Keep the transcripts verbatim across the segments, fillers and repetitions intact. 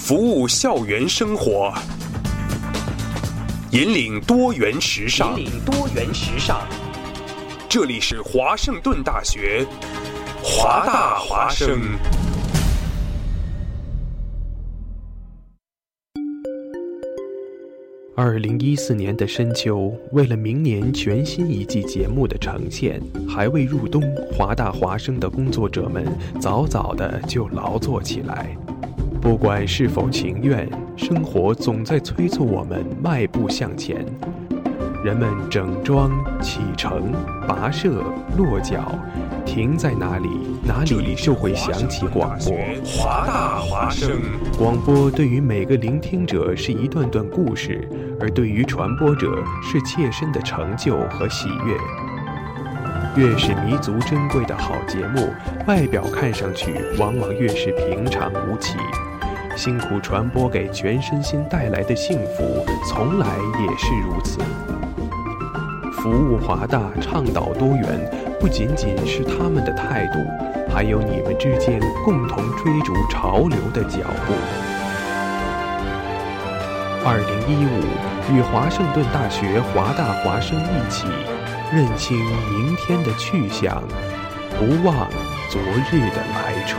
服务校园生活，引领多元时尚。引领多元时尚。这里是华盛顿大学，华大华生。二零一四年的深秋，为了明年全新一季节目的呈现，还未入冬，华大华生的工作者们早早的就劳作起来。不管是否情愿，生活总在催促我们迈步向前。人们整装启程，跋涉落脚，停在哪里，哪里就会响起广播。华大华生广播对于每个聆听者是一段段故事，而对于传播者是切身的成就和喜悦。越是弥足珍贵的好节目，外表看上去往往越是平常无奇。辛苦传播给全身心带来的幸福，从来也是如此。服务华大，倡导多元，不仅仅是他们的态度，还有你们之间共同追逐潮流的脚步。二零一五，与华盛顿大学华大华生一起，认清明天的去向，不忘昨日的来处。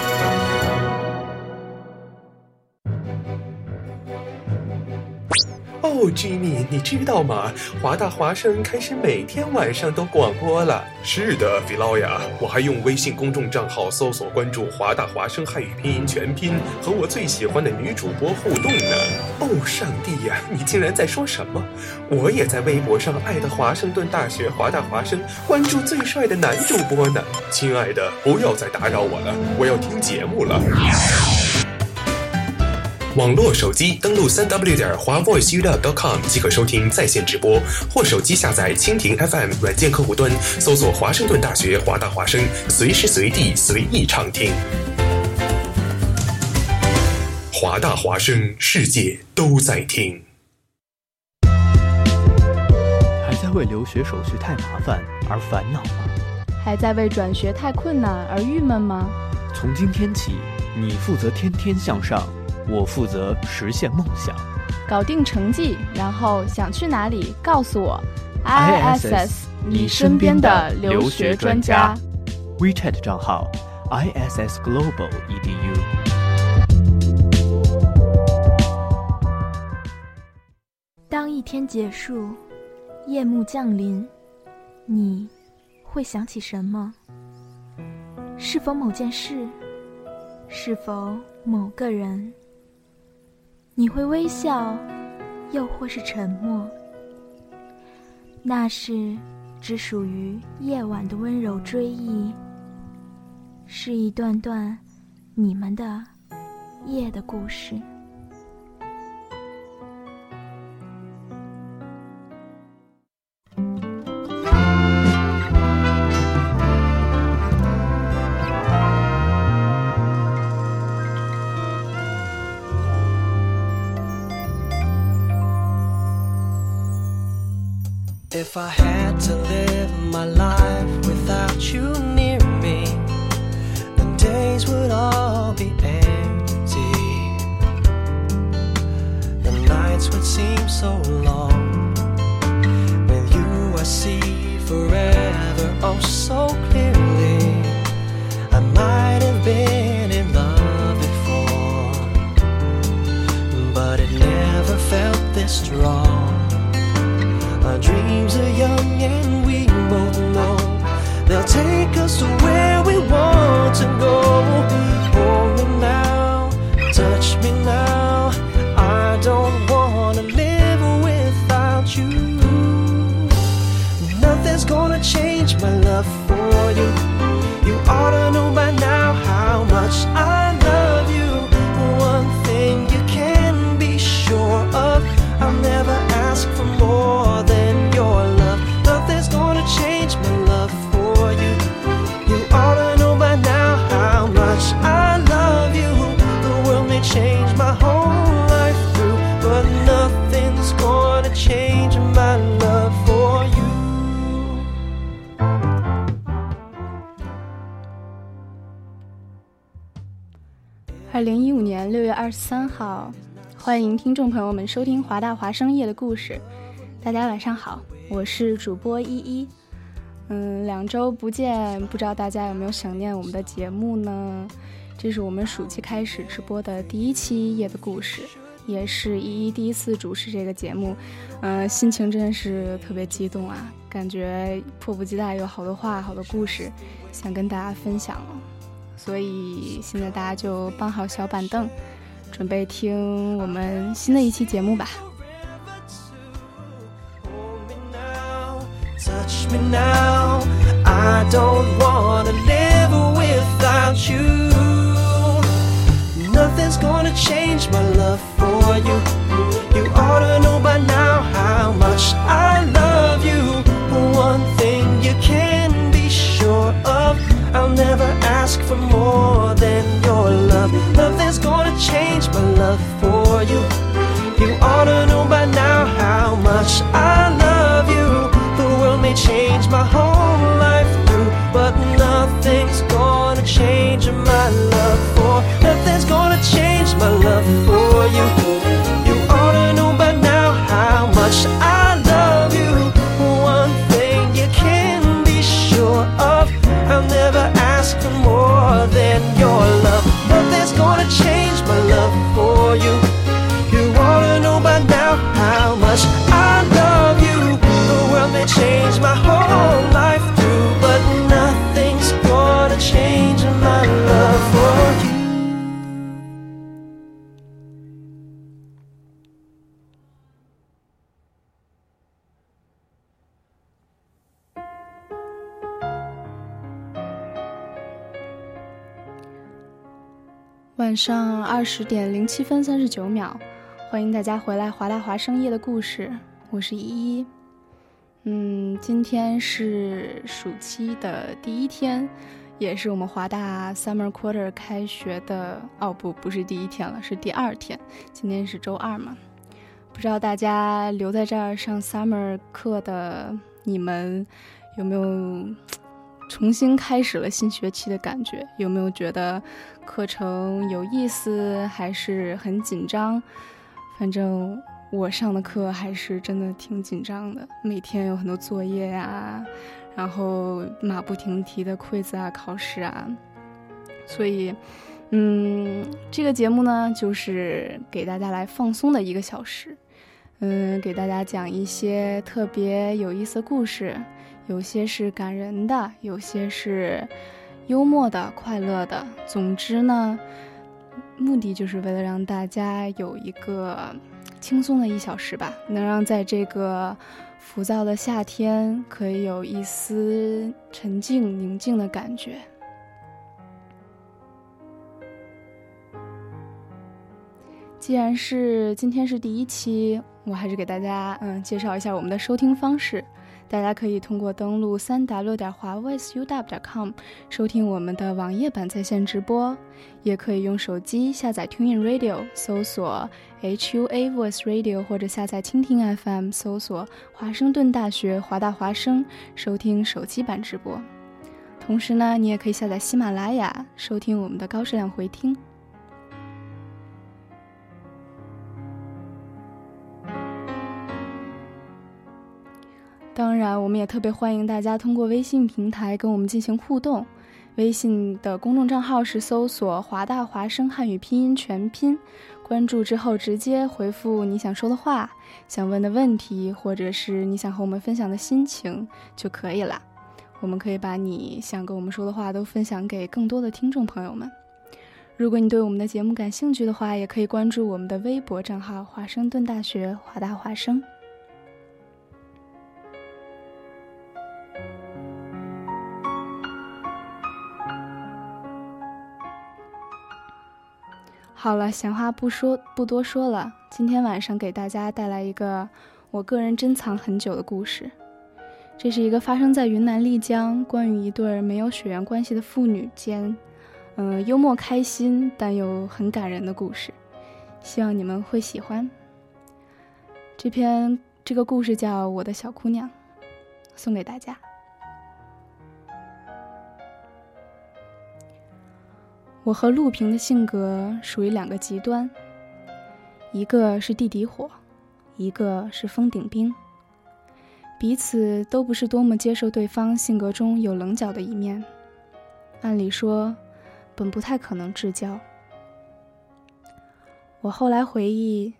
哦 Jimmy， 你知道吗？华大华生开始每天晚上都广播了。是的 Philoya， 我还用微信公众账号搜索关注华大华生汉语拼音全拼，和我最喜欢的女主播互动呢。哦上帝呀、啊、你竟然在说什么？我也在微博上爱的华盛顿大学华大华生关注最帅的男主播呢。亲爱的，不要再打扰我了，我要听节目了。网络手机登录 三 w 点 华 voice u 点 com 即可收听在线直播，或手机下载蜻蜓 F M 软件客户端，搜索华盛顿大学华大华生，随时随地随意畅听。华大华生，世界都在听。还在为留学手续太麻烦而烦恼吗？还在为转学太困难而郁闷吗？从今天起，你负责天天向上，我负责实现梦想，搞定成绩，然后想去哪里告诉我。 I S S， 你身边的留学专家。 WeChat 账号 I S S Global E D U。当一天结束，夜幕降临，你会想起什么？是否某件事？是否某个人？你会微笑，又或是沉默。那是只属于夜晚的温柔追忆，是一段段你们的夜的故事。If I had to live my life without you near me, the days would all be empty. The nights would seem so long. With you I see forever, oh so clearly. I might have been in love before, but it never felt this strong.Our dreams are young and we both know they'll take us to where we want to go. Hold me now, touch me now, I don't want to live without you. Nothing's gonna change my love for you. You ought to know by now how much I love you. One thing you can be sure of, I'll never ask for more than your love. Nothing's gonna change my love for you. You are 二零一五年六月二十三号，欢迎听众朋友们收听华大华生夜的故事。大家晚上好，我是主播依依。嗯，两周不见，不知道大家有没有想念我们的节目呢？这是我们暑期开始直播的第一期夜的故事，也是依依第一次主持这个节目。嗯、呃，心情真是特别激动啊，感觉迫不及待，有好多话、好多故事想跟大家分享了。所以现在大家就搬好小板凳，准备听我们新的一期节目吧。I'll never ask for more than your love. Nothing's gonna change my love for you. You ought to know by now how much I love you. The world may change my whole life through, but nothing's gonna change my love for. Nothing's gonna change my love for you. You ought to know by now how much I love you. One thing you can be sure of, I'll never ask for more than your love. Nothing's gonna change my love for you. You wanna know by now how much I love you. The world may change my whole life through, but nothing's gonna change my love for you. 晚上二十点零七分三十九秒，欢迎大家回来《华大华生夜的故事》，我是依依。嗯，今天是暑期的第一天，也是我们华大 Summer Quarter 开学的哦不，不是第一天了，是第二天。今天是周二嘛？不知道大家留在这儿上 Summer 课的你们有没有？重新开始了新学期的感觉，有没有觉得课程有意思，还是很紧张？反正我上的课还是真的挺紧张的，每天有很多作业啊，然后马不停蹄的quiz啊、考试啊。所以，嗯，这个节目呢，就是给大家来放松的一个小时，嗯，给大家讲一些特别有意思的故事。有些是感人的，有些是幽默的、快乐的。总之呢，目的就是为了让大家有一个轻松的一小时吧，能让在这个浮躁的夏天可以有一丝沉静、宁静的感觉。既然是今天是第一期，我还是给大家嗯介绍一下我们的收听方式。大家可以通过登录 double u double u double u 点 hua voice u w 点 com 收听我们的网页版在线直播，也可以用手机下载 TuneIn Radio 搜索 Hua Voice Radio 或者下载蜻蜓 F M 搜索华盛顿大学华大华生收听手机版直播。同时呢，你也可以下载喜马拉雅收听我们的高质量回听。当然，我们也特别欢迎大家通过微信平台跟我们进行互动。微信的公众账号是搜索华大华生汉语拼音全拼，关注之后直接回复你想说的话、想问的问题，或者是你想和我们分享的心情就可以了。我们可以把你想跟我们说的话都分享给更多的听众朋友们。如果你对我们的节目感兴趣的话，也可以关注我们的微博账号华盛顿大学华大华生。好了，闲话不说，不多说了。今天晚上给大家带来一个我个人珍藏很久的故事。这是一个发生在云南丽江，关于一对没有血缘关系的父女间，嗯、呃，幽默开心但又很感人的故事。希望你们会喜欢。这篇这个故事叫《我的小姑娘》，送给大家。我和陆平的性格属于两个极端，一个是地底火，一个是封顶冰，彼此都不是多么接受对方性格中有棱角的一面，按理说本不太可能至交。我后来回忆，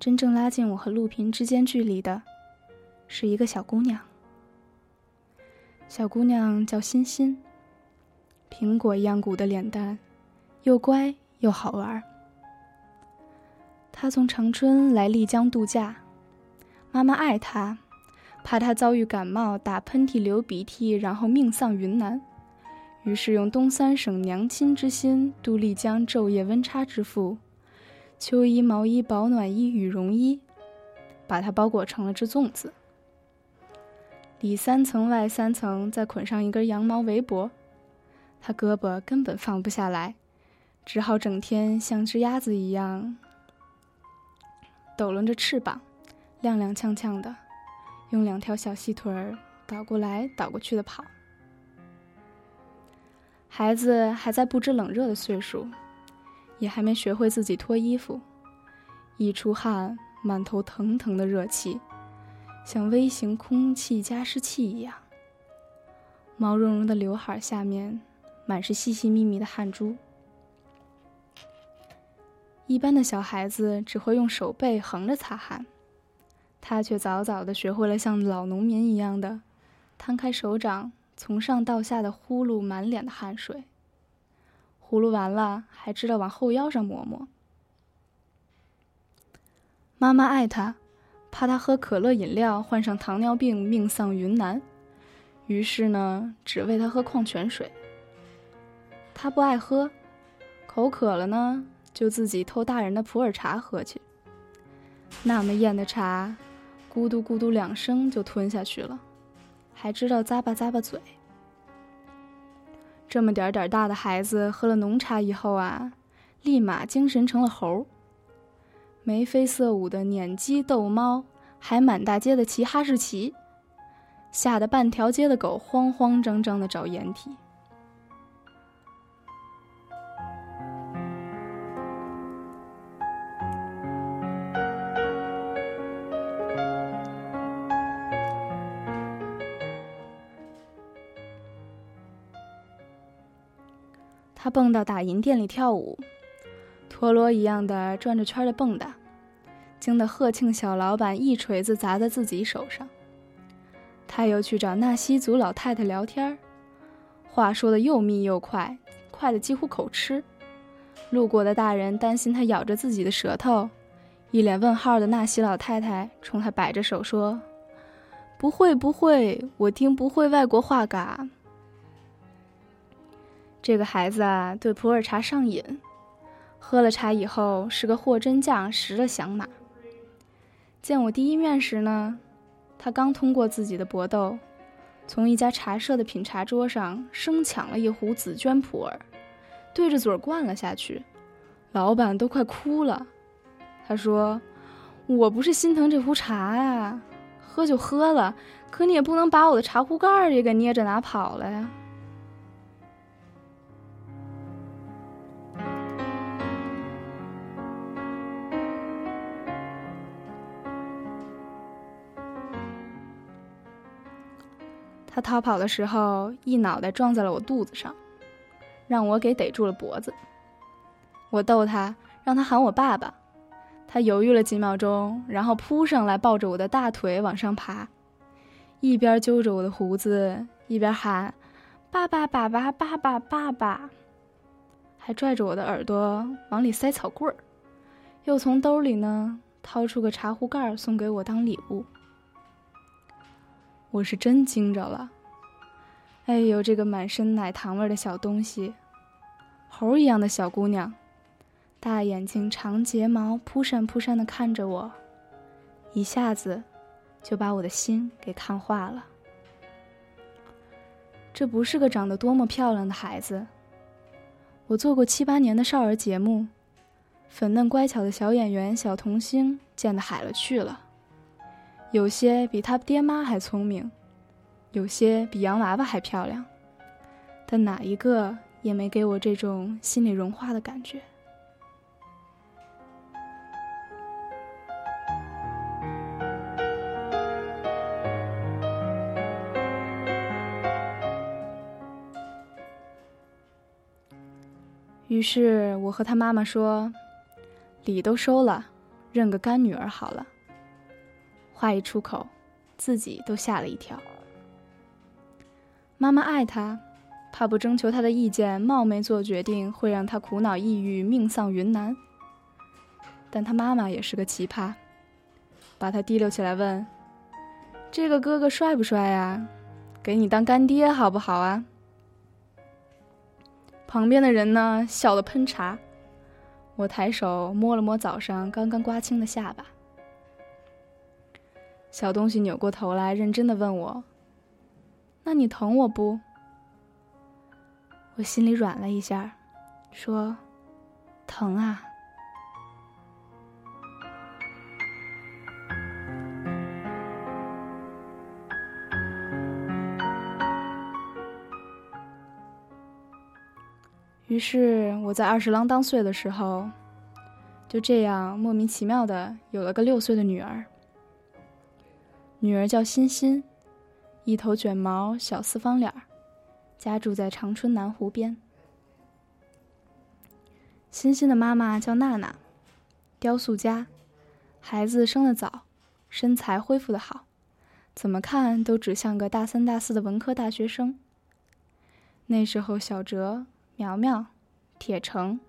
真正拉近我和陆平之间距离的是一个小姑娘，小姑娘叫欣欣，苹果一样鼓的脸蛋，又乖又好玩。她从长春来丽江度假，妈妈爱她，怕她遭遇感冒打喷嚏流鼻涕然后命丧云南，于是用东三省娘亲之心度丽江昼夜温差之父，秋衣毛衣保暖衣羽绒衣，把它包裹成了只粽子，里三层外三层，再捆上一根羊毛围脖，他胳膊根本放不下来，只好整天像只鸭子一样抖抡着翅膀，踉踉跄跄的用两条小细腿倒过来倒过去的跑。孩子还在不知冷热的岁数，也还没学会自己脱衣服，一出汗满头腾腾的热气，像微型空气加湿器一样，毛茸茸的刘海下面满是细细密密的汗珠。一般的小孩子只会用手背横着擦汗，他却早早地学会了像老农民一样的摊开手掌，从上到下的呼噜满脸的汗水，呼噜完了还知道往后腰上抹抹。妈妈爱他，怕他喝可乐饮料患上糖尿病命丧云南，于是呢只喂他喝矿泉水。他不爱喝，口渴了呢就自己偷大人的普洱茶喝去，那么艳的茶咕嘟咕嘟两声就吞下去了，还知道咂巴咂巴嘴。这么点点大的孩子喝了浓茶以后啊，立马精神成了猴，眉飞色舞的撵鸡逗猫，还满大街的骑哈士奇，吓得半条街的狗慌慌张张的找掩体。他蹦到打银店里跳舞，陀螺一样的转着圈的蹦跶，惊得贺庆小老板一锤子砸在自己手上。他又去找纳西族老太太聊天，话说的又密又快，快得几乎口吃。路过的大人担心他咬着自己的舌头，一脸问号的纳西老太太冲他摆着手说：“不会不会，我听不会外国话嘎。”这个孩子啊，对普洱茶上瘾。喝了茶以后是个货真价实的响马。见我第一面时呢，他刚通过自己的搏斗，从一家茶社的品茶桌上生抢了一壶紫娟普洱，对着嘴灌了下去，老板都快哭了。他说：“我不是心疼这壶茶啊，喝就喝了，可你也不能把我的茶壶盖也给捏着拿跑了呀。”他逃跑的时候一脑袋撞在了我肚子上，让我给逮住了脖子。我逗他，让他喊我爸爸，他犹豫了几秒钟，然后扑上来抱着我的大腿往上爬，一边揪着我的胡子一边喊爸爸爸爸爸爸爸爸，还拽着我的耳朵往里塞草棍儿，又从兜里呢掏出个茶壶盖送给我当礼物。我是真惊着了，哎呦，这个满身奶糖味的小东西，猴一样的小姑娘，大眼睛长睫毛扑闪扑闪地看着我，一下子就把我的心给看化了。这不是个长得多么漂亮的孩子，我做过七八年的少儿节目，粉嫩乖巧的小演员小童星见得海了去了，有些比他爹妈还聪明，有些比洋娃娃还漂亮，但哪一个也没给我这种心里融化的感觉。于是我和他妈妈说，礼都收了，认个干女儿好了。话一出口，自己都吓了一跳。妈妈爱他，怕不征求他的意见，冒昧做决定会让他苦恼抑郁，命丧云南。但他妈妈也是个奇葩，把他提溜起来问，这个哥哥帅不帅啊？给你当干爹好不好啊？旁边的人呢，笑得喷茶。我抬手摸了摸早上刚刚刮青的下巴。小东西扭过头来认真地问我，那你疼我不？我心里软了一下，说，疼啊。于是我在二十郎当岁的时候，就这样莫名其妙的有了个六岁的女儿。女儿叫欣欣，一头卷毛，小四方脸，家住在长春南湖边。欣欣的妈妈叫娜娜，雕塑家，孩子生得早，身材恢复得好，怎么看都只像个大三大四的文科大学生。那时候小哲、苗苗、铁成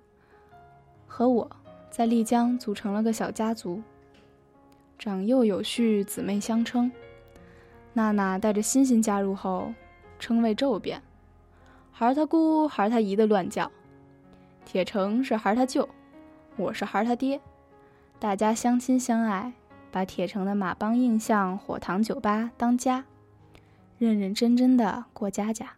和我在丽江组成了个小家族，长幼有序，姊妹相称。娜娜带着欣欣加入后，称谓骤变，孩儿他姑、孩儿他姨的乱叫。铁成是孩儿他舅，我是孩儿他爹，大家相亲相爱，把铁成的马帮印象、火塘酒吧当家，认认真真的过家家。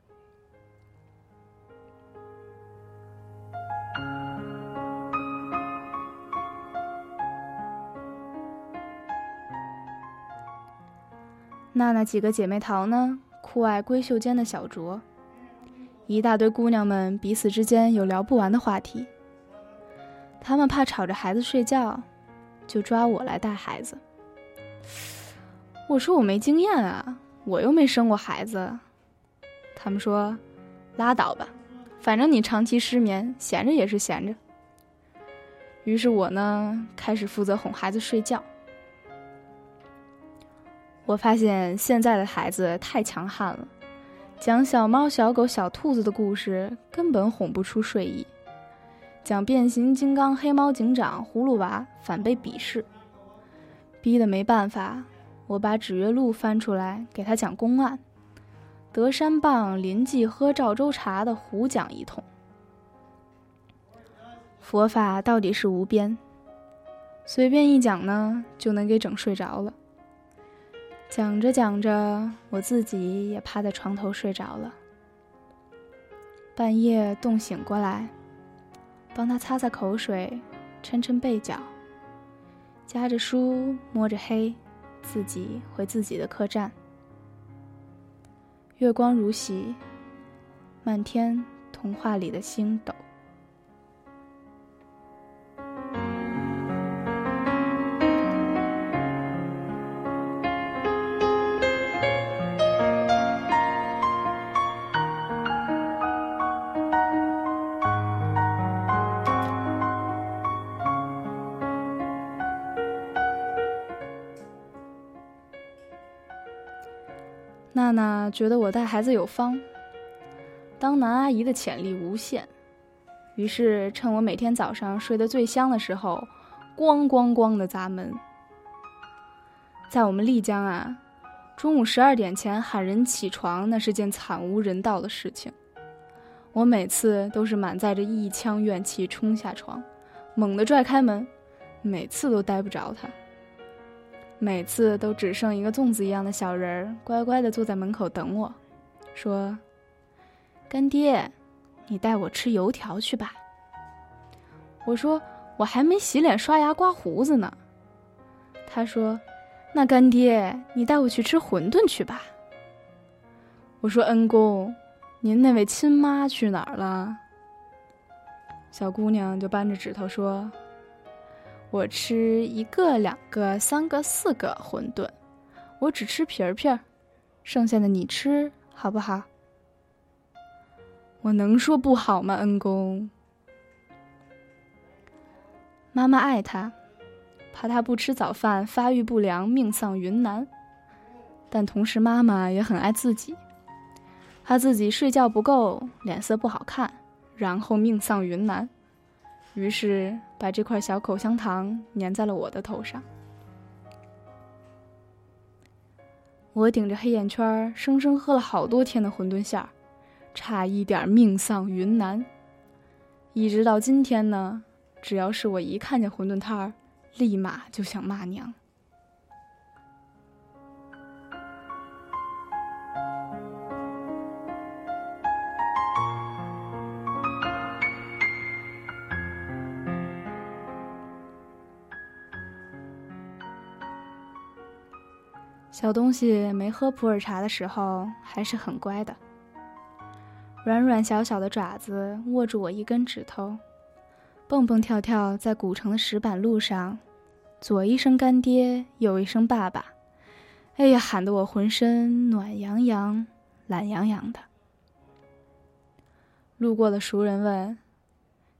娜娜几个姐妹淘呢，酷爱闺秀间的小酌，一大堆姑娘们彼此之间有聊不完的话题。她们怕吵着孩子睡觉，就抓我来带孩子。我说我没经验啊，我又没生过孩子。她们说，拉倒吧，反正你长期失眠，闲着也是闲着。于是我呢，开始负责哄孩子睡觉。我发现现在的孩子太强悍了，讲小猫小狗小兔子的故事根本哄不出睡意，讲变形金刚、黑猫警长、葫芦娃反被鄙视，逼得没办法，我把芷月录翻出来给他讲公案，德山棒、林记喝赵州茶的胡讲一通。佛法到底是无边，随便一讲呢就能给整睡着了。讲着讲着，我自己也趴在床头睡着了。半夜冻醒过来，帮他擦擦口水，抻抻被角，夹着书摸着黑，自己回自己的客栈。月光如洗，漫天童话里的星斗。娜娜觉得我带孩子有方，当男阿姨的潜力无限，于是趁我每天早上睡得最香的时候，咣咣咣的砸门。在我们丽江啊，中午十二点前喊人起床，那是件惨无人道的事情。我每次都是满载着一腔怨气冲下床，猛地拽开门，每次都逮不着他。每次都只剩一个粽子一样的小人乖乖地坐在门口等我，说，干爹，你带我吃油条去吧。我说，我还没洗脸刷牙刮胡子呢。他说，那干爹，你带我去吃馄饨去吧。我说，恩公，您那位亲妈去哪儿了？小姑娘就扳着指头说，我吃一个两个三个四个馄饨，我只吃皮儿皮儿，剩下的你吃好不好？我能说不好吗？恩公，妈妈爱他，怕他不吃早饭发育不良命丧云南，但同时妈妈也很爱自己，他自己睡觉不够，脸色不好看，然后命丧云南，于是把这块小口香糖粘在了我的头上。我顶着黑眼圈生生喝了好多天的馄饨馅儿，差一点命丧云南。一直到今天呢，只要是我一看见馄饨摊儿，立马就想骂娘。小东西没喝普洱茶的时候还是很乖的，软软小小的爪子握住我一根指头，蹦蹦跳跳在古城的石板路上，左一声干爹，右一声爸爸，哎呀，喊得我浑身暖洋洋懒洋洋的。路过的熟人问，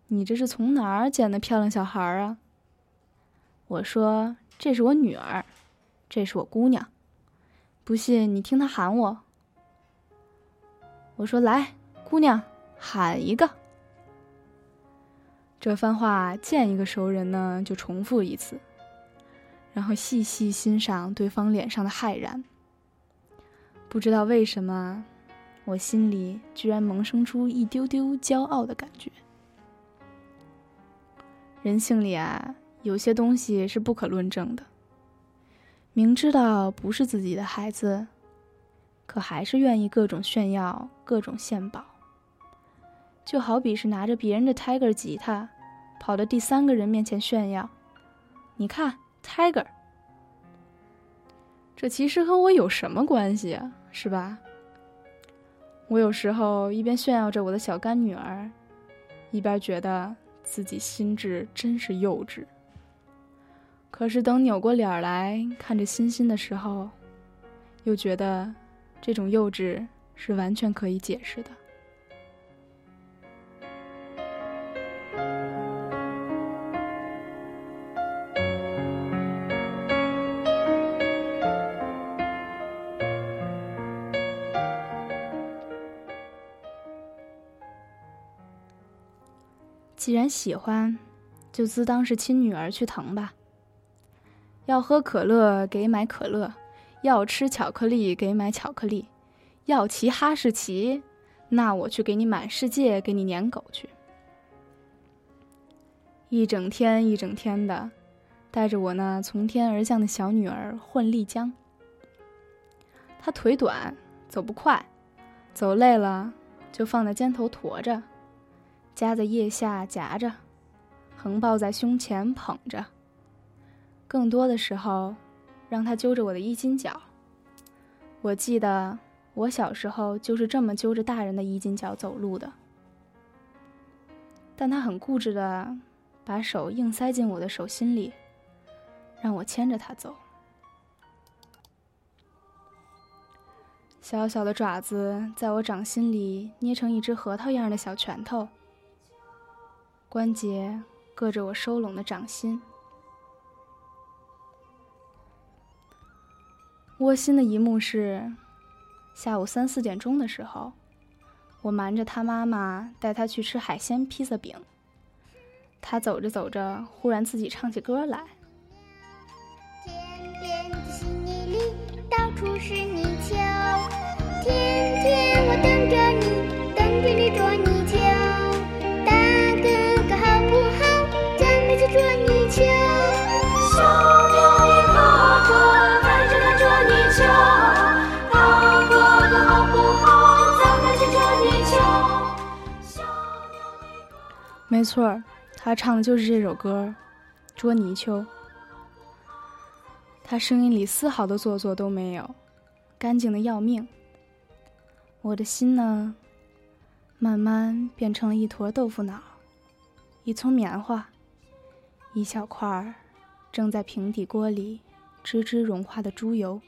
你这是从哪儿捡的漂亮小孩啊？我说，这是我女儿，这是我姑娘，不信你听他喊我。我说，来，姑娘，喊一个。这番话见一个熟人呢就重复一次，然后细细欣赏对方脸上的骇然。不知道为什么，我心里居然萌生出一丢丢骄傲的感觉。人性里啊，有些东西是不可论证的，明知道不是自己的孩子，可还是愿意各种炫耀，各种献宝。就好比是拿着别人的 Tiger 吉他，跑到第三个人面前炫耀，你看 Tiger， 这其实和我有什么关系啊，是吧？我有时候一边炫耀着我的小干女儿，一边觉得自己心智真是幼稚。可是等扭过脸来看着欣欣的时候，又觉得这种幼稚是完全可以解释的。既然喜欢，就自当是亲女儿去疼吧。要喝可乐给买可乐，要吃巧克力给买巧克力，要骑哈士奇，那我去给你满世界给你撵狗去。一整天一整天的，带着我那从天而降的小女儿混丽江。她腿短，走不快，走累了就放在肩头驮着，夹在腋下夹着，横抱在胸前捧着。更多的时候，让他揪着我的衣襟角。我记得我小时候就是这么揪着大人的衣襟角走路的，但他很固执的把手硬塞进我的手心里，让我牵着他走。小小的爪子在我掌心里捏成一只核桃样的小拳头，关节硌着我收拢的掌心。窝心的一幕是，下午三四点钟的时候，我瞒着他妈妈带他去吃海鲜披萨饼。他走着走着，忽然自己唱起歌来。天边的细泥里，到处是泥鳅，天天我等着你，等着你捉泥鳅，大哥哥好不好？咱们去捉泥鳅，小鸟一哥哥。没错，他唱的就是这首歌，捉泥鳅。他声音里丝毫的做作都没有，干净的要命。我的心呢，慢慢变成了一坨豆腐脑，一丛棉花，一小块正在平底锅里吱吱融化的猪油。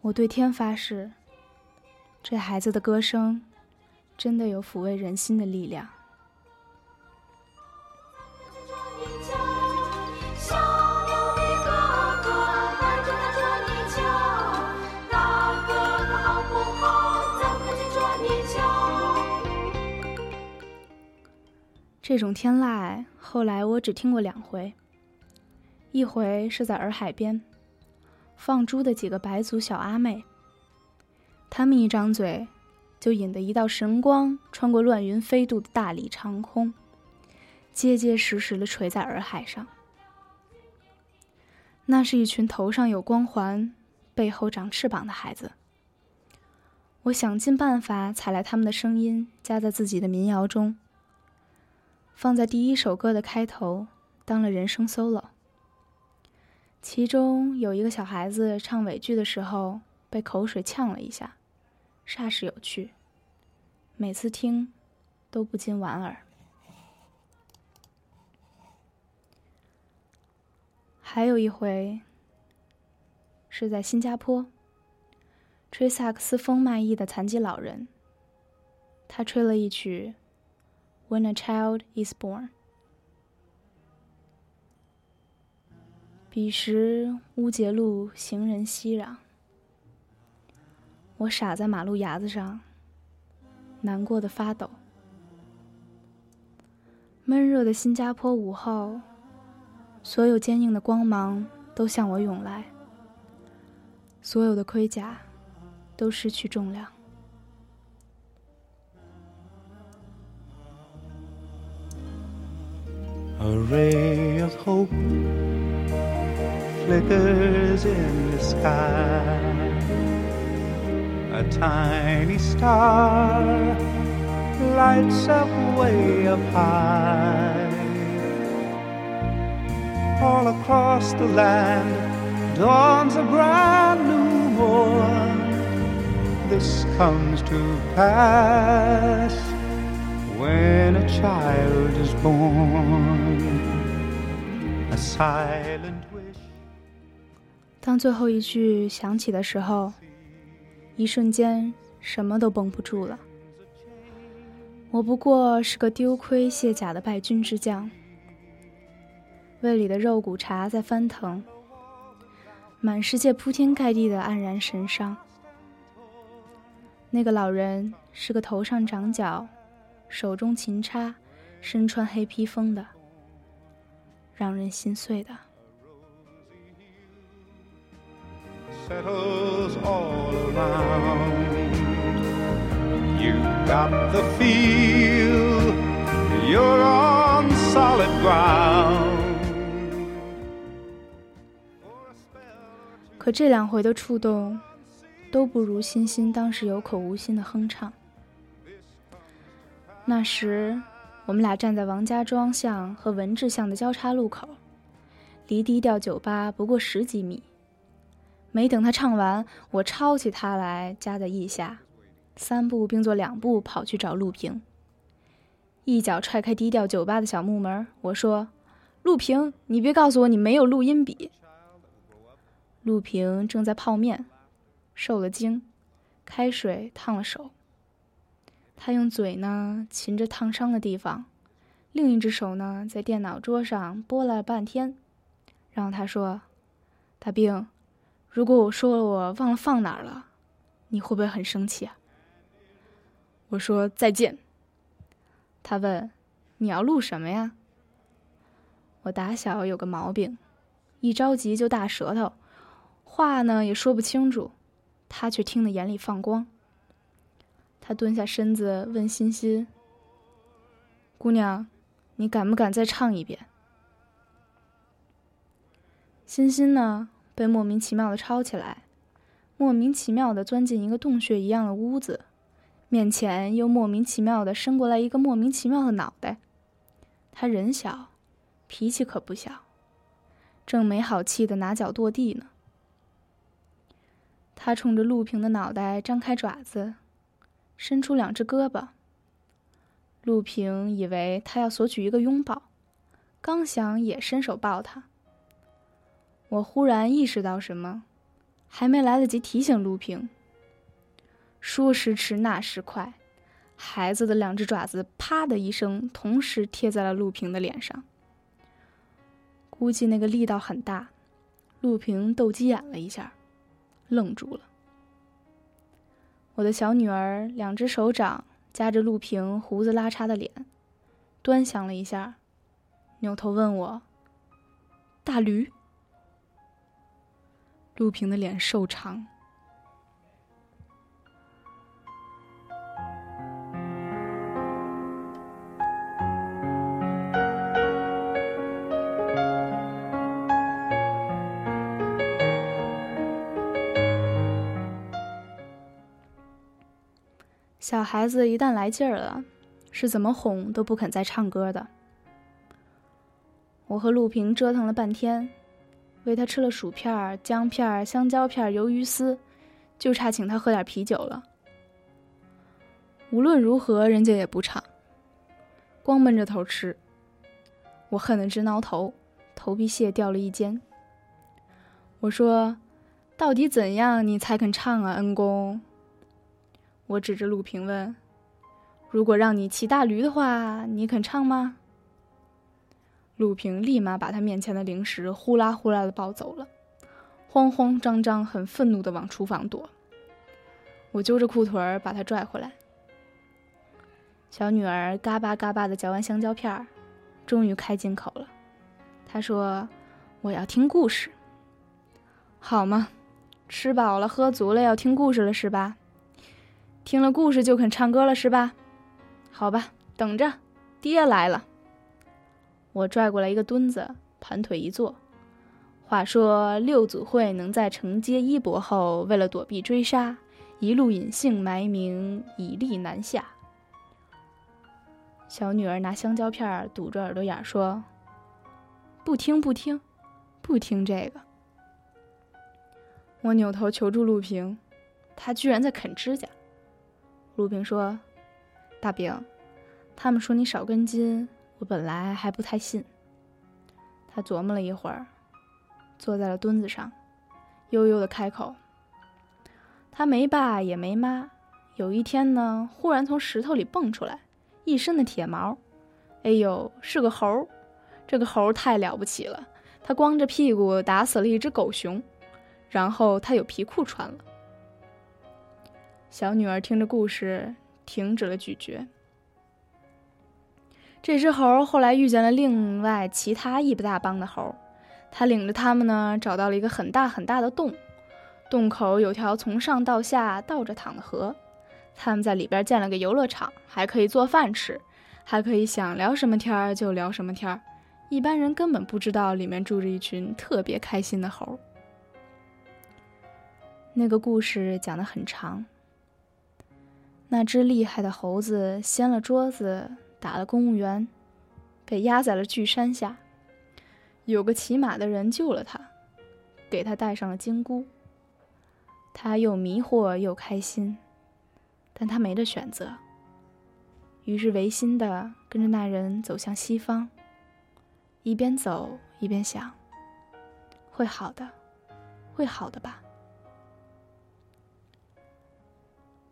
我对天发誓，这孩子的歌声真的有抚慰人心的力量。这种天籁后来我只听过两回，一回是在洱海边放猪的几个白族小阿妹，她们一张嘴就引得一道神光穿过乱云飞渡的大理长空，结结实实地垂在洱海上。那是一群头上有光环背后长翅膀的孩子，我想尽办法采来他们的声音加在自己的民谣中，放在第一首歌的开头当了人声 solo。 其中有一个小孩子唱尾句的时候被口水呛了一下，煞是有趣，每次听都不禁莞尔。还有一回是在新加坡，吹萨克斯风卖艺的残疾老人，他吹了一曲When a child is born。 彼时乌节路行人熙攘，我傻在马路牙子上，难过的发抖。闷热的新加坡午后，所有坚硬的光芒都向我涌来，所有的盔甲都失去重量。A ray of hope flickers in the sky. A tiny star lights up way up high. All across the land dawns a brand new morn. This comes to pass when a child is born, a silent wish. 当最后一句响起的时候，一瞬间什么都绷不住了。我不过是个丢盔卸甲的败军之将，胃里的肉骨茶在翻腾，满世界铺天盖地的黯然神伤。那个老人是个头上长角，手中琴叉，身穿黑披风的，让人心碎的。可这两回的触动，都不如欣欣当时有口无心的哼唱。那时我们俩站在王家庄巷和文治巷的交叉路口，离低调酒吧不过十几米。没等他唱完，我抄起他来夹在腋下，三步并作两步跑去找陆平，一脚踹开低调酒吧的小木门。我说，陆平，你别告诉我你没有录音笔。陆平正在泡面，受了惊，开水烫了手，他用嘴呢擒着烫伤的地方，另一只手呢在电脑桌上拨了半天。然后他说，大兵，如果我说我忘了放哪儿了，你会不会很生气啊？我说再见。他问，你要录什么呀？我打小有个毛病，一着急就大舌头，话呢也说不清楚，他却听得眼里放光。他蹲下身子问欣欣，姑娘，你敢不敢再唱一遍？欣欣呢被莫名其妙的抄起来，莫名其妙的钻进一个洞穴一样的屋子，面前又莫名其妙的伸过来一个莫名其妙的脑袋。他人小，脾气可不小，正没好气的拿脚跺地呢。他冲着陆平的脑袋张开爪子，伸出两只胳膊，陆平以为他要索取一个拥抱，刚想也伸手抱他。我忽然意识到什么，还没来得及提醒陆平，说时迟那时快，孩子的两只爪子啪的一声同时贴在了陆平的脸上。估计那个力道很大，陆平斗鸡眼了一下，愣住了。我的小女儿两只手掌夹着陆平胡子拉碴的脸，端详了一下，扭头问我：“大驴？”陆平的脸瘦长。小孩子一旦来劲儿了，是怎么哄都不肯再唱歌的。我和陆平折腾了半天，喂他吃了薯片、姜片、香蕉片、鱿鱼丝，就差请他喝点啤酒了。无论如何，人家也不唱，光闷着头吃。我恨得直挠头，头皮屑掉了一肩。我说：“到底怎样你才肯唱啊，恩公？”我指着陆平问：“如果让你骑大驴的话，你肯唱吗？”陆平立马把他面前的零食呼啦呼啦地抱走了，慌慌张张很愤怒地往厨房躲。我揪着裤腿把他拽回来。小女儿嘎巴嘎巴地嚼完香蕉片，终于开金口了。她说：“我要听故事。”好嘛，吃饱了喝足了要听故事了是吧？听了故事就肯唱歌了是吧？好吧，等着，爹来了。我拽过来一个墩子，盘腿一坐。话说六祖慧能在承接衣钵后，为了躲避追杀，一路隐姓埋名，以力南下。小女儿拿香蕉片堵着耳朵眼说：“不听不听不听这个。”我扭头求助陆平，他居然在啃指甲。陆平说：“大饼，他们说你少根筋，我本来还不太信。”他琢磨了一会儿，坐在了墩子上，悠悠地开口：“他没爸也没妈，有一天呢，忽然从石头里蹦出来，一身的铁毛。哎呦，是个猴，这个猴太了不起了，他光着屁股打死了一只狗熊，然后他有皮裤穿了。”小女儿听着故事停止了咀嚼。这只猴后来遇见了另外其他一大帮的猴，他领着他们呢找到了一个很大很大的洞，洞口有条从上到下倒着淌的河，他们在里边建了个游乐场，还可以做饭吃，还可以想聊什么天就聊什么天，一般人根本不知道里面住着一群特别开心的猴。那个故事讲得很长。那只厉害的猴子掀了桌子，打了公务员，被压在了巨山下。有个骑马的人救了他，给他戴上了金箍。他又迷惑又开心，但他没得选择，于是违心的跟着那人走向西方，一边走一边想：会好的，会好的吧。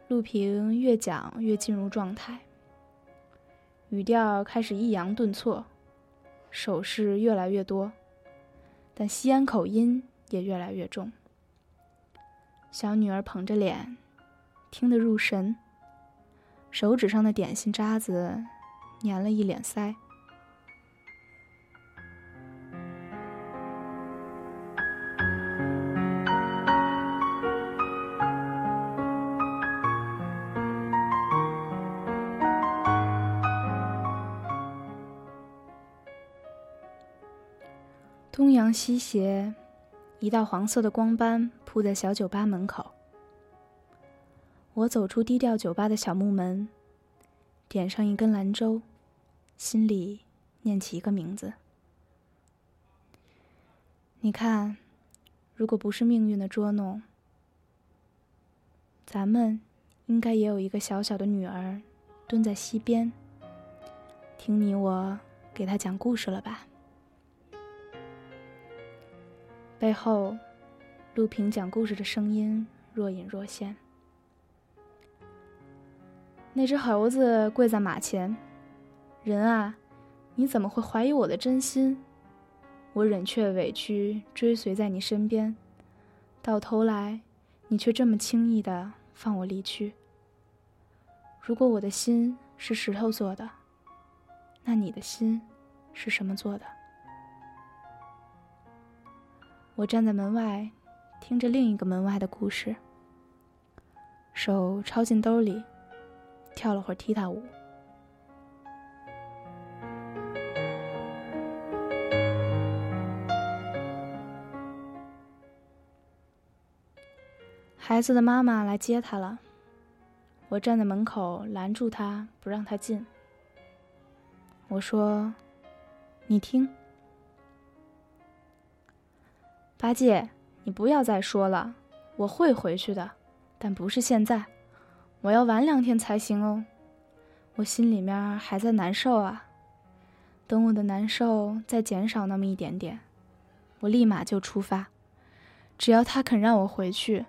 陆平越讲越进入状态，语调开始抑扬顿挫，手势越来越多，但西安口音也越来越重。小女儿捧着脸，听得入神，手指上的点心渣子粘了一脸腮。东阳西斜，一道黄色的光斑铺在小酒吧门口。我走出低调酒吧的小木门，点上一根兰州，心里念起一个名字。你看，如果不是命运的捉弄，咱们应该也有一个小小的女儿蹲在溪边，听你我给他讲故事了吧。背后陆平讲故事的声音若隐若现。那只猴子跪在马前，人啊，你怎么会怀疑我的真心？我忍却委屈追随在你身边，到头来你却这么轻易地放我离去。如果我的心是石头做的，那你的心是什么做的？我站在门外，听着另一个门外的故事，手抄进兜里，跳了会儿踢踏舞。孩子的妈妈来接他了，我站在门口拦住他，不让他进。我说，你听，八戒，你不要再说了，我会回去的，但不是现在，我要晚两天才行哦。我心里面还在难受啊，等我的难受再减少那么一点点，我立马就出发，只要他肯让我回去，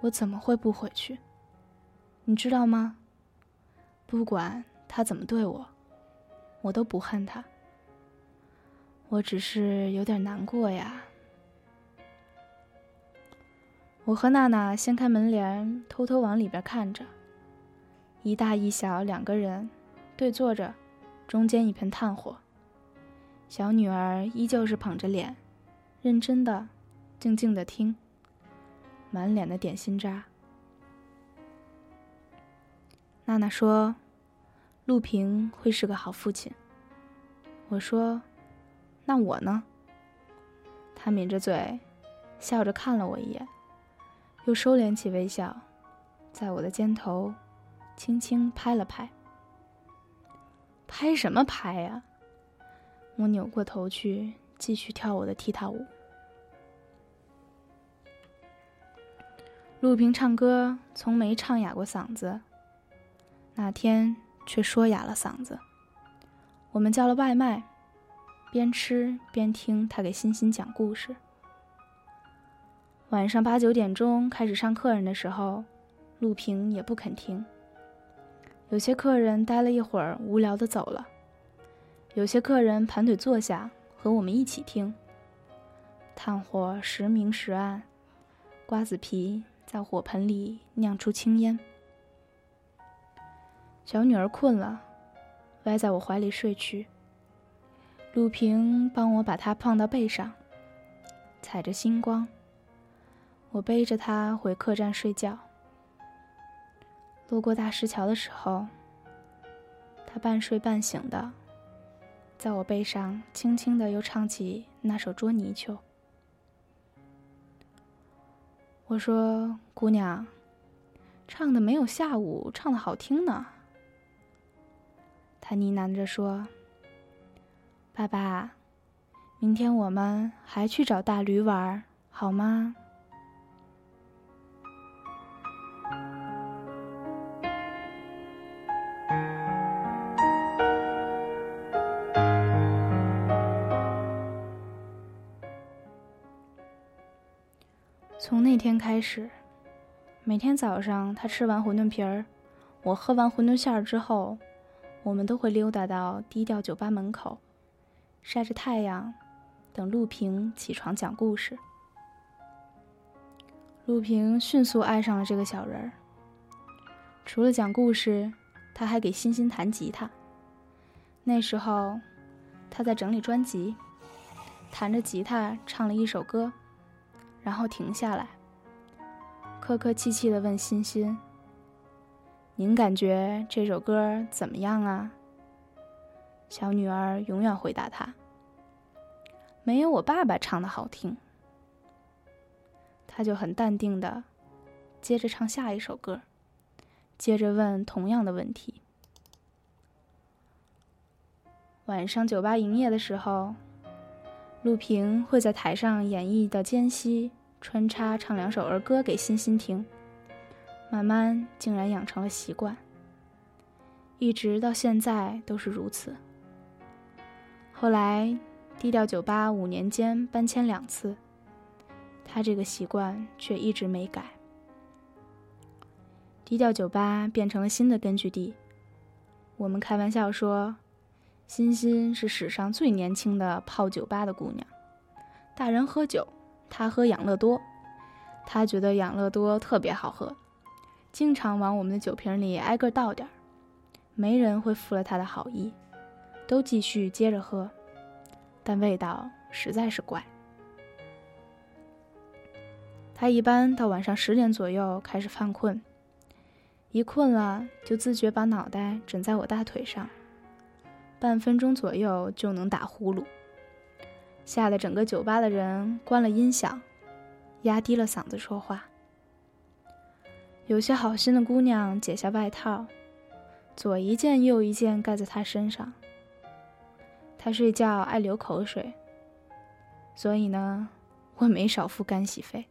我怎么会不回去？你知道吗？不管他怎么对我，我都不恨他。我只是有点难过呀。我和娜娜掀开门帘，偷偷往里边看着，一大一小两个人对坐着，中间一盆炭火。小女儿依旧是捧着脸，认真的、静静的听，满脸的点心渣。娜娜说，陆平会是个好父亲。我说，那我呢？他抿着嘴，笑着看了我一眼，又收敛起微笑，在我的肩头轻轻拍了拍。拍什么拍呀？我扭过头去，继续跳我的踢踏舞。陆平唱歌从没唱哑过嗓子，那天却说哑了嗓子。我们叫了外卖，边吃边听他给欣欣讲故事。晚上八九点钟开始上客人的时候，陆平也不肯听。有些客人待了一会儿无聊地走了，有些客人盘腿坐下和我们一起听。炭火时明时暗，瓜子皮在火盆里酿出青烟。小女儿困了，歪在我怀里睡去。陆平帮我把她放到背上，踩着星光，我背着她回客栈睡觉。路过大石桥的时候，她半睡半醒的，在我背上轻轻的又唱起那首《捉泥鳅》。我说，姑娘，唱的没有下午唱的好听呢。他呢喃着说，爸爸，明天我们还去找大驴玩好吗？从那天开始，每天早上他吃完馄饨皮儿，我喝完馄饨馅儿之后，我们都会溜达到低调酒吧门口，晒着太阳，等陆平起床讲故事。陆平迅速爱上了这个小人儿。除了讲故事，他还给欣欣弹吉他。那时候，他在整理专辑，弹着吉他唱了一首歌，然后停下来，客客气气地问欣欣：“您感觉这首歌怎么样啊？”小女儿永远回答他：“没有我爸爸唱的好听。”他就很淡定的接着唱下一首歌，接着问同样的问题。晚上酒吧营业的时候，陆平会在台上演绎的间隙穿插唱两首儿歌给欣欣听，慢慢竟然养成了习惯。一直到现在都是如此。后来低调酒吧五年间搬迁两次，他这个习惯却一直没改。低调酒吧变成了新的根据地，我们开玩笑说欣欣是史上最年轻的泡酒吧的姑娘，大人喝酒，她喝养乐多，她觉得养乐多特别好喝，经常往我们的酒瓶里挨个倒点，没人会负了她的好意，都继续接着喝，但味道实在是怪。她一般到晚上十点左右开始犯困，一困了就自觉把脑袋枕在我大腿上，半分钟左右就能打呼噜，吓得整个酒吧的人关了音响，压低了嗓子说话。有些好心的姑娘解下外套，左一件右一件盖在她身上。她睡觉爱流口水，所以呢，我没少付干洗费。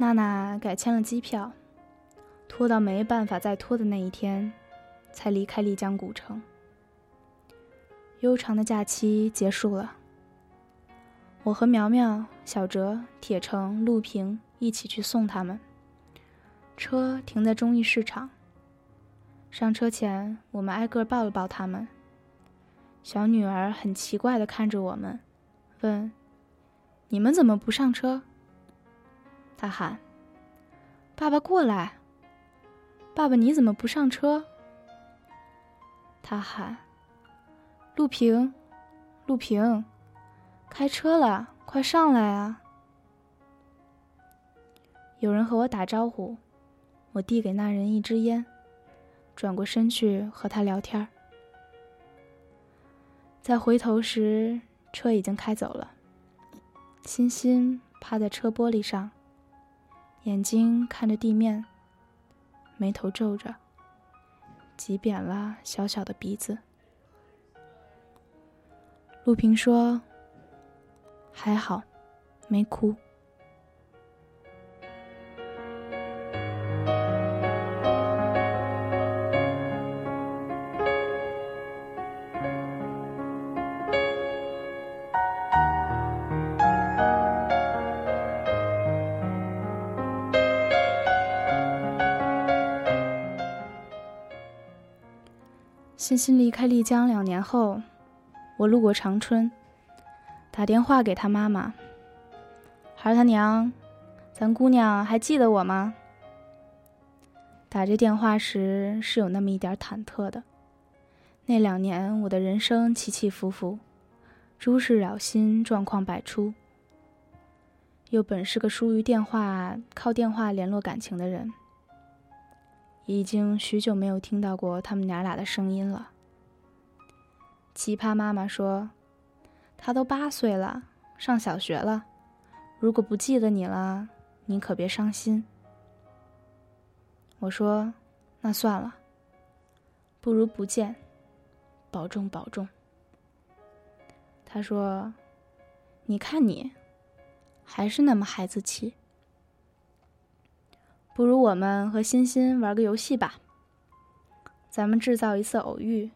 娜娜改签了机票，拖到没办法再拖的那一天，才离开丽江古城。悠长的假期结束了，我和苗苗、小哲、铁城、陆平一起去送他们。车停在中义市场，上车前我们挨个抱了抱他们。小女儿很奇怪地看着我们，问：“你们怎么不上车？”他喊：“爸爸过来！爸爸你怎么不上车？”他喊：“陆平，陆平，开车了，快上来啊！”有人和我打招呼，我递给那人一支烟，转过身去和他聊天。再回头时，车已经开走了。欣欣趴在车玻璃上，眼睛看着地面，眉头皱着，挤扁了小小的鼻子。陆平说：“还好，没哭。”欣欣离开丽江两年后，我路过长春，打电话给她妈妈：“孩儿他娘，咱姑娘还记得我吗？”打这电话时是有那么一点忐忑的。那两年我的人生起起伏伏，诸事扰心，状况百出。又本是个疏于电话、靠电话联络感情的人，已经许久没有听到过他们娘俩的声音了。奇葩妈妈说：“她都八岁了，上小学了，如果不记得你了，你可别伤心。”我说：“那算了，不如不见，保重保重。”她说：“你看你，还是那么孩子气。不如我们和欣欣玩个游戏吧，咱们制造一次偶遇，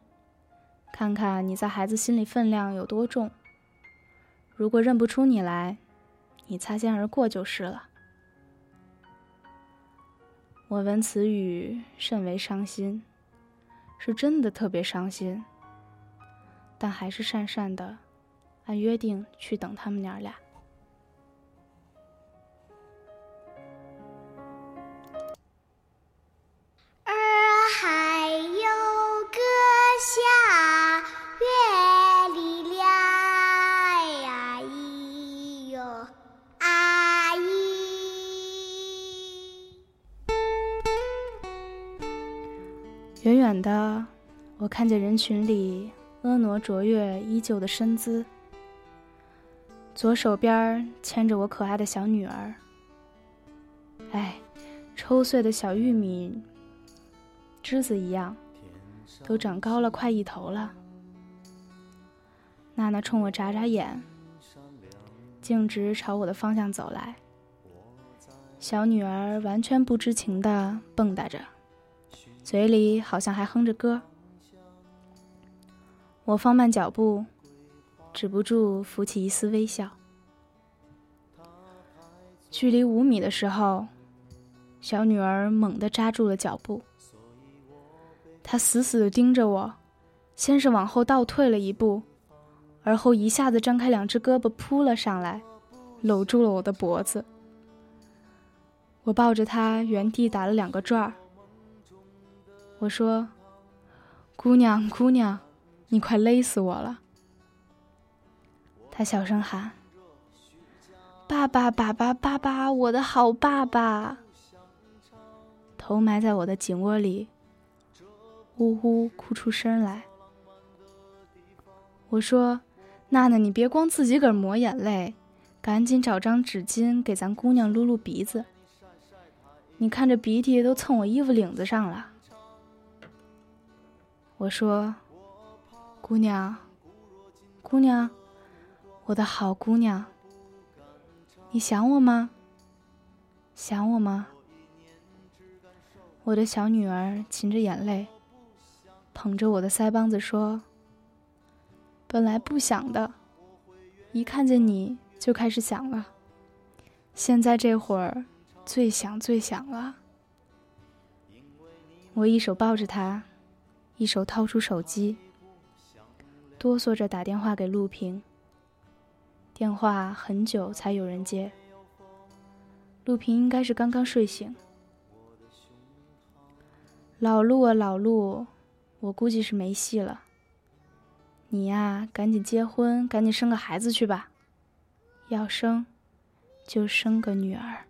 看看你在孩子心里分量有多重。如果认不出你来，你擦肩而过就是了。”我闻此语甚为伤心，是真的特别伤心，但还是讪讪的按约定去等他们娘俩。远远的，我看见人群里婀娜卓越依旧的身姿，左手边牵着我可爱的小女儿。哎，抽碎的小玉米枝子一样，都长高了快一头了，娜娜冲我眨眨眼，径直朝我的方向走来。小女儿完全不知情地蹦跶着，嘴里好像还哼着歌。我放慢脚步，止不住浮起一丝微笑。距离五米的时候，小女儿猛地扎住了脚步，她死死地盯着我，先是往后倒退了一步，而后一下子张开两只胳膊扑了上来，搂住了我的脖子。我抱着她原地打了两个转儿。我说：“姑娘，姑娘，你快勒死我了。”她小声喊：“爸爸，爸爸，爸爸，我的好爸爸。”头埋在我的颈窝里，呜呜哭出声来。我说：“娜娜，你别光自己个儿抹眼泪，赶紧找张纸巾给咱姑娘撸撸鼻子。你看这鼻涕都蹭我衣服领子上了。”我说：“姑娘，姑娘，我的好姑娘，你想我吗？想我吗？”我的小女儿噙着眼泪，捧着我的腮帮子说：“本来不想的，一看见你就开始想了，现在这会儿最想最想了。”我一手抱着她，一手掏出手机，哆嗦着打电话给陆平。电话很久才有人接，陆平应该是刚刚睡醒。老陆啊老陆，我估计是没戏了。你呀，赶紧结婚，赶紧生个孩子去吧。要生，就生个女儿。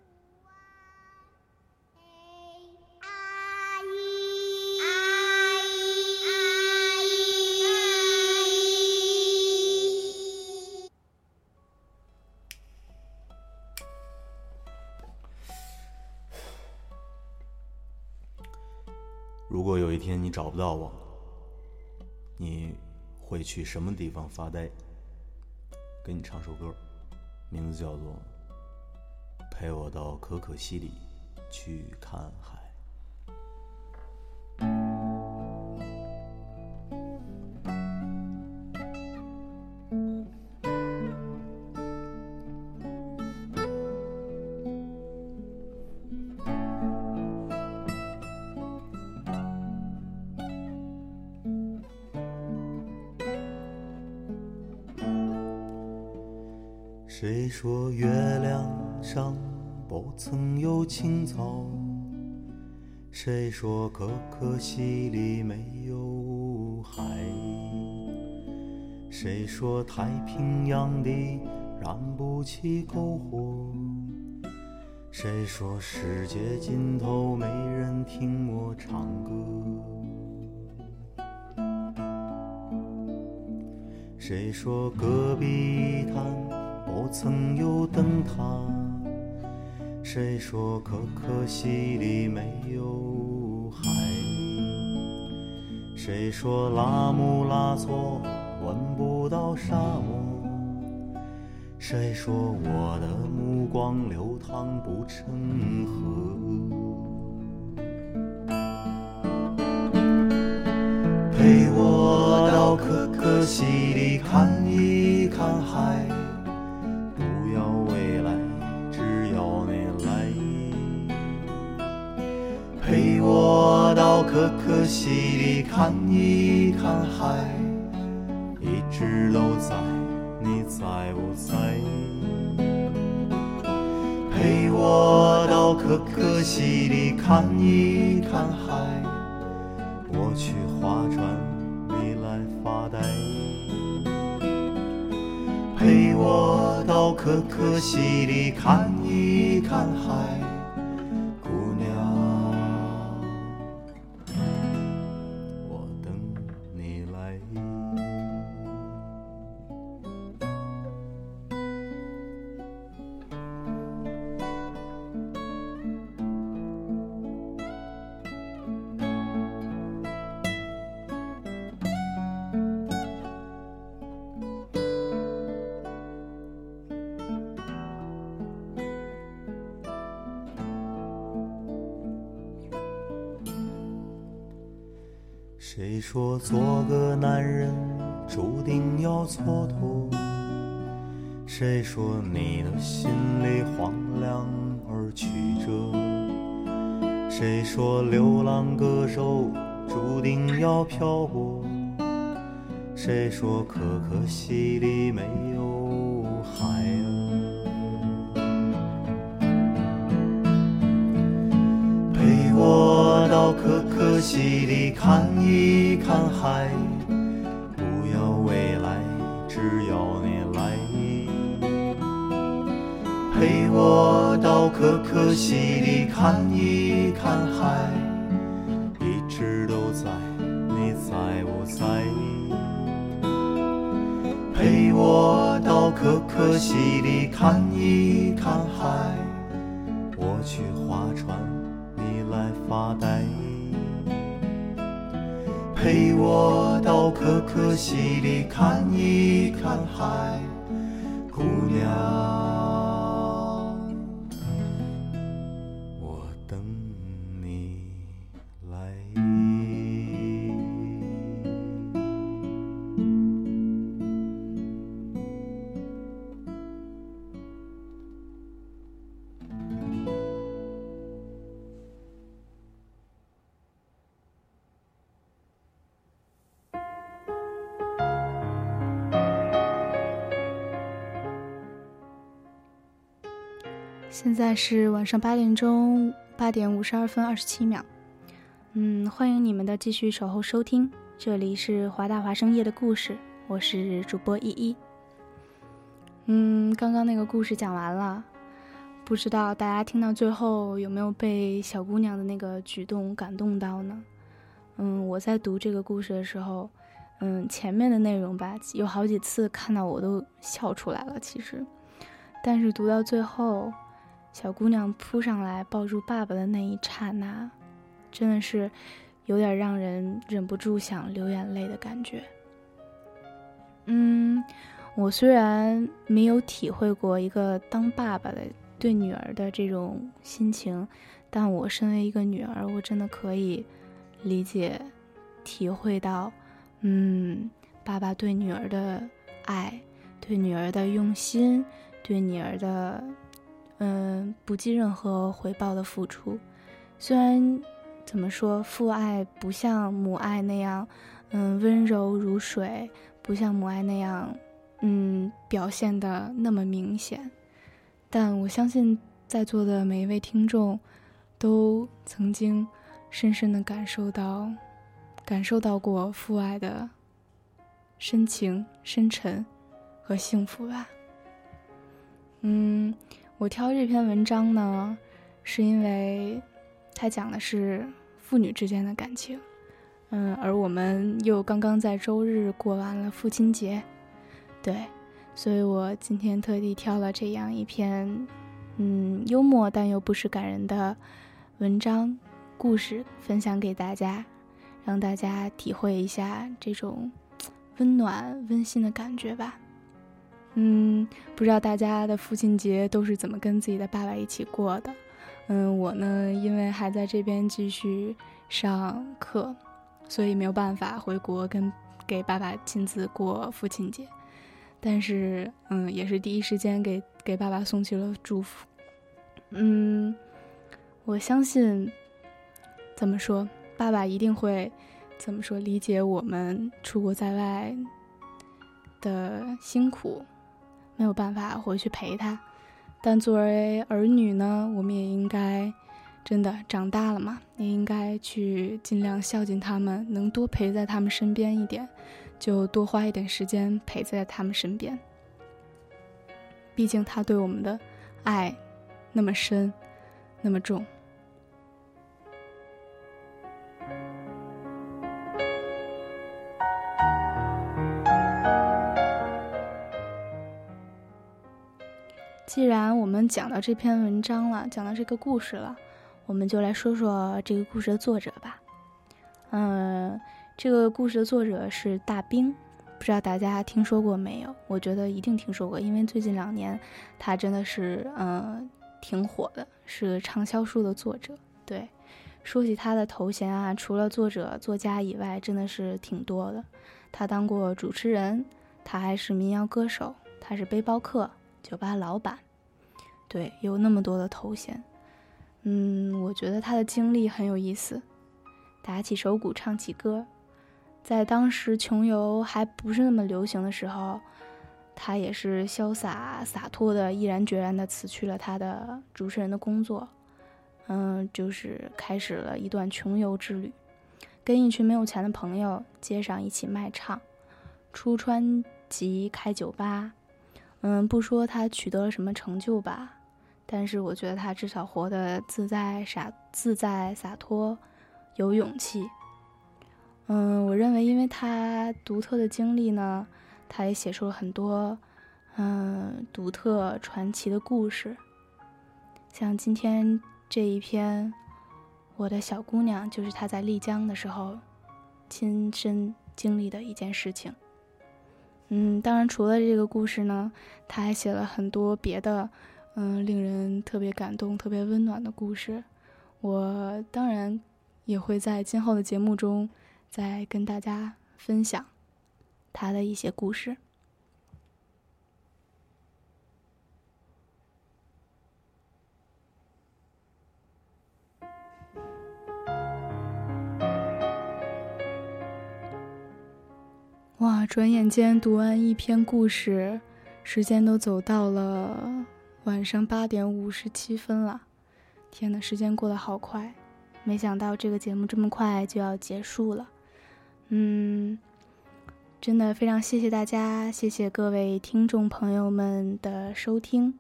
如果有一天你找不到我，你会去什么地方发呆？给你唱首歌，名字叫做《陪我到可可西里去看海》。谁说月亮上不曾有青草？谁说可可西里没有海？谁说太平洋里燃不起篝火？谁说世界尽头没人听我唱歌？谁说隔壁滩不曾有灯塔？谁说可可西里没有海？谁说拉姆拉措闻不到沙漠？谁说我的目光流淌不成河？陪我到可可西里看一看海，可可西里看一看海，一直都在，你在不在？陪我到可可西里看一看海，我去划船，你来发呆。陪我到可可西里看一看海，谁说做个男人注定要蹉跎，谁说你的心里荒凉而曲折，谁说流浪歌手注定要漂泊，谁说可可西里没有海啊，陪我到可可西里看一看海，不要未来，只要你来，陪我到可可西里看一看海，一直都在，你在不在，陪我到可可西里看一看海，我去划船，你来发呆，陪我到可可西里看一看海，姑娘，我等你来。现在是晚上八点钟，八点五十二分二十七秒。嗯，欢迎你们的继续守候收听，这里是华大华生夜的故事，我是主播依依。嗯，刚刚那个故事讲完了，不知道大家听到最后有没有被小姑娘的那个举动感动到呢？嗯，我在读这个故事的时候，嗯，前面的内容吧，有好几次看到我都笑出来了，其实，但是读到最后。小姑娘扑上来抱住爸爸的那一刹那，真的是有点让人忍不住想流眼泪的感觉。嗯，我虽然没有体会过一个当爸爸的对女儿的这种心情，但我身为一个女儿，我真的可以理解、体会到，嗯，爸爸对女儿的爱，对女儿的用心，对女儿的嗯，不计任何回报的付出。虽然怎么说，父爱不像母爱那样，嗯，温柔如水，不像母爱那样，嗯，表现得那么明显。但我相信，在座的每一位听众，都曾经深深地感受到，感受到过父爱的深情、深沉和幸福吧。嗯。我挑这篇文章呢，是因为它讲的是父女之间的感情，嗯，而我们又刚刚在周日过完了父亲节，对，所以我今天特地挑了这样一篇，嗯，幽默但又不失感人的文章故事分享给大家，让大家体会一下这种温暖温馨的感觉吧。嗯，不知道大家的父亲节都是怎么跟自己的爸爸一起过的。嗯，我呢，因为还在这边继续上课，所以没有办法回国跟给爸爸亲自过父亲节。但是，嗯，也是第一时间给给爸爸送去了祝福。嗯，我相信，怎么说，爸爸一定会怎么说理解我们出国在外的辛苦。没有办法回去陪他，但作为儿女呢，我们也应该真的长大了嘛，也应该去尽量孝敬他们，能多陪在他们身边一点，就多花一点时间陪在他们身边。毕竟他对我们的爱那么深，那么重。既然我们讲到这篇文章了，讲到这个故事了，我们就来说说这个故事的作者吧。嗯，这个故事的作者是大冰，不知道大家听说过没有？我觉得一定听说过，因为最近两年他真的是嗯挺火的，是畅销书的作者。对，说起他的头衔啊，除了作者、作家以外，真的是挺多的。他当过主持人，他还是民谣歌手，他是背包客、酒吧老板，对，有那么多的头衔。嗯，我觉得他的经历很有意思。打起手鼓，唱起歌，在当时穷游还不是那么流行的时候，他也是潇洒洒脱的，毅然决然的辞去了他的主持人的工作。嗯，就是开始了一段穷游之旅，跟一群没有钱的朋友街上一起卖唱，出川籍开酒吧。嗯，不说他取得了什么成就吧，但是我觉得他至少活得自在洒自在洒脱，有勇气。嗯，我认为因为他独特的经历呢，他也写出了很多嗯独特传奇的故事，像今天这一篇我的小姑娘，就是她在丽江的时候亲身经历的一件事情。嗯，当然除了这个故事呢，她还写了很多别的嗯，令人特别感动、特别温暖的故事。我当然也会在今后的节目中再跟大家分享她的一些故事。哇，转眼间读完一篇故事，时间都走到了晚上八点五十七分了。天哪，时间过得好快，没想到这个节目这么快就要结束了。嗯，真的非常谢谢大家，谢谢各位听众朋友们的收听。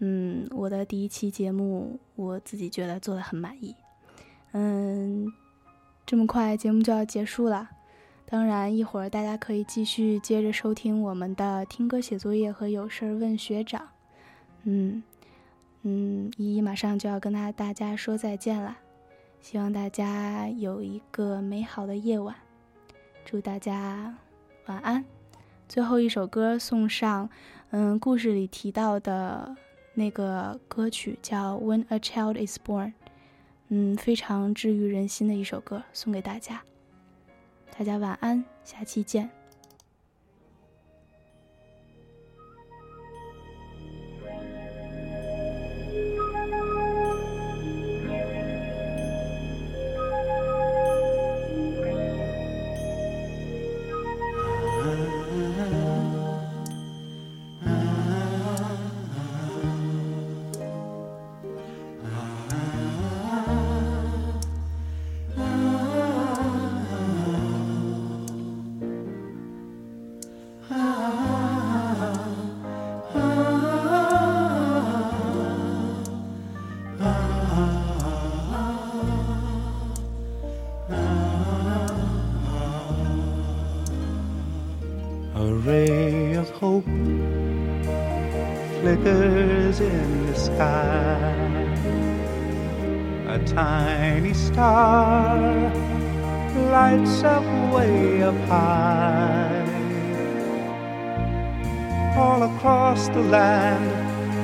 嗯，我的第一期节目我自己觉得做得很满意。嗯，这么快节目就要结束了。当然一会儿大家可以继续接着收听我们的听歌写作业和有事儿问学长。嗯嗯，依依马上就要跟他大家说再见了，希望大家有一个美好的夜晚，祝大家晚安。最后一首歌送上嗯，故事里提到的那个歌曲叫 When a child is born， 嗯，非常治愈人心的一首歌，送给大家。大家晚安，下期见。Flickers in the sky, a tiny star lights up way up high. All across the land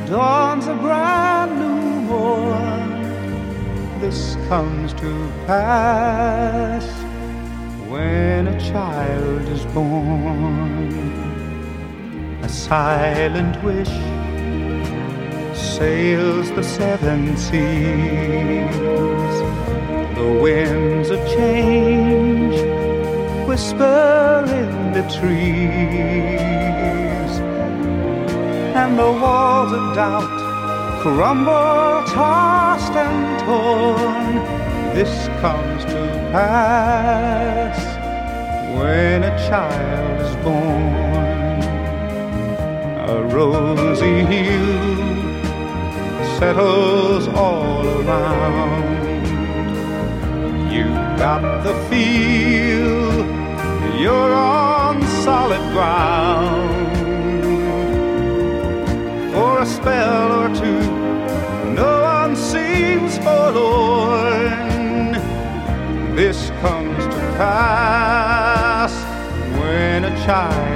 dawns a brand new morn. This comes to pass when a child is born. A silent wish sails the seven seas. The winds of change whisper in the trees, and the walls of doubt crumble, tossed and torn. This comes to pass when a child is born. A rosy hue settles all around. You've got the feel, you're on solid ground. For a spell or two, no one seems forlorn. This comes to pass when a child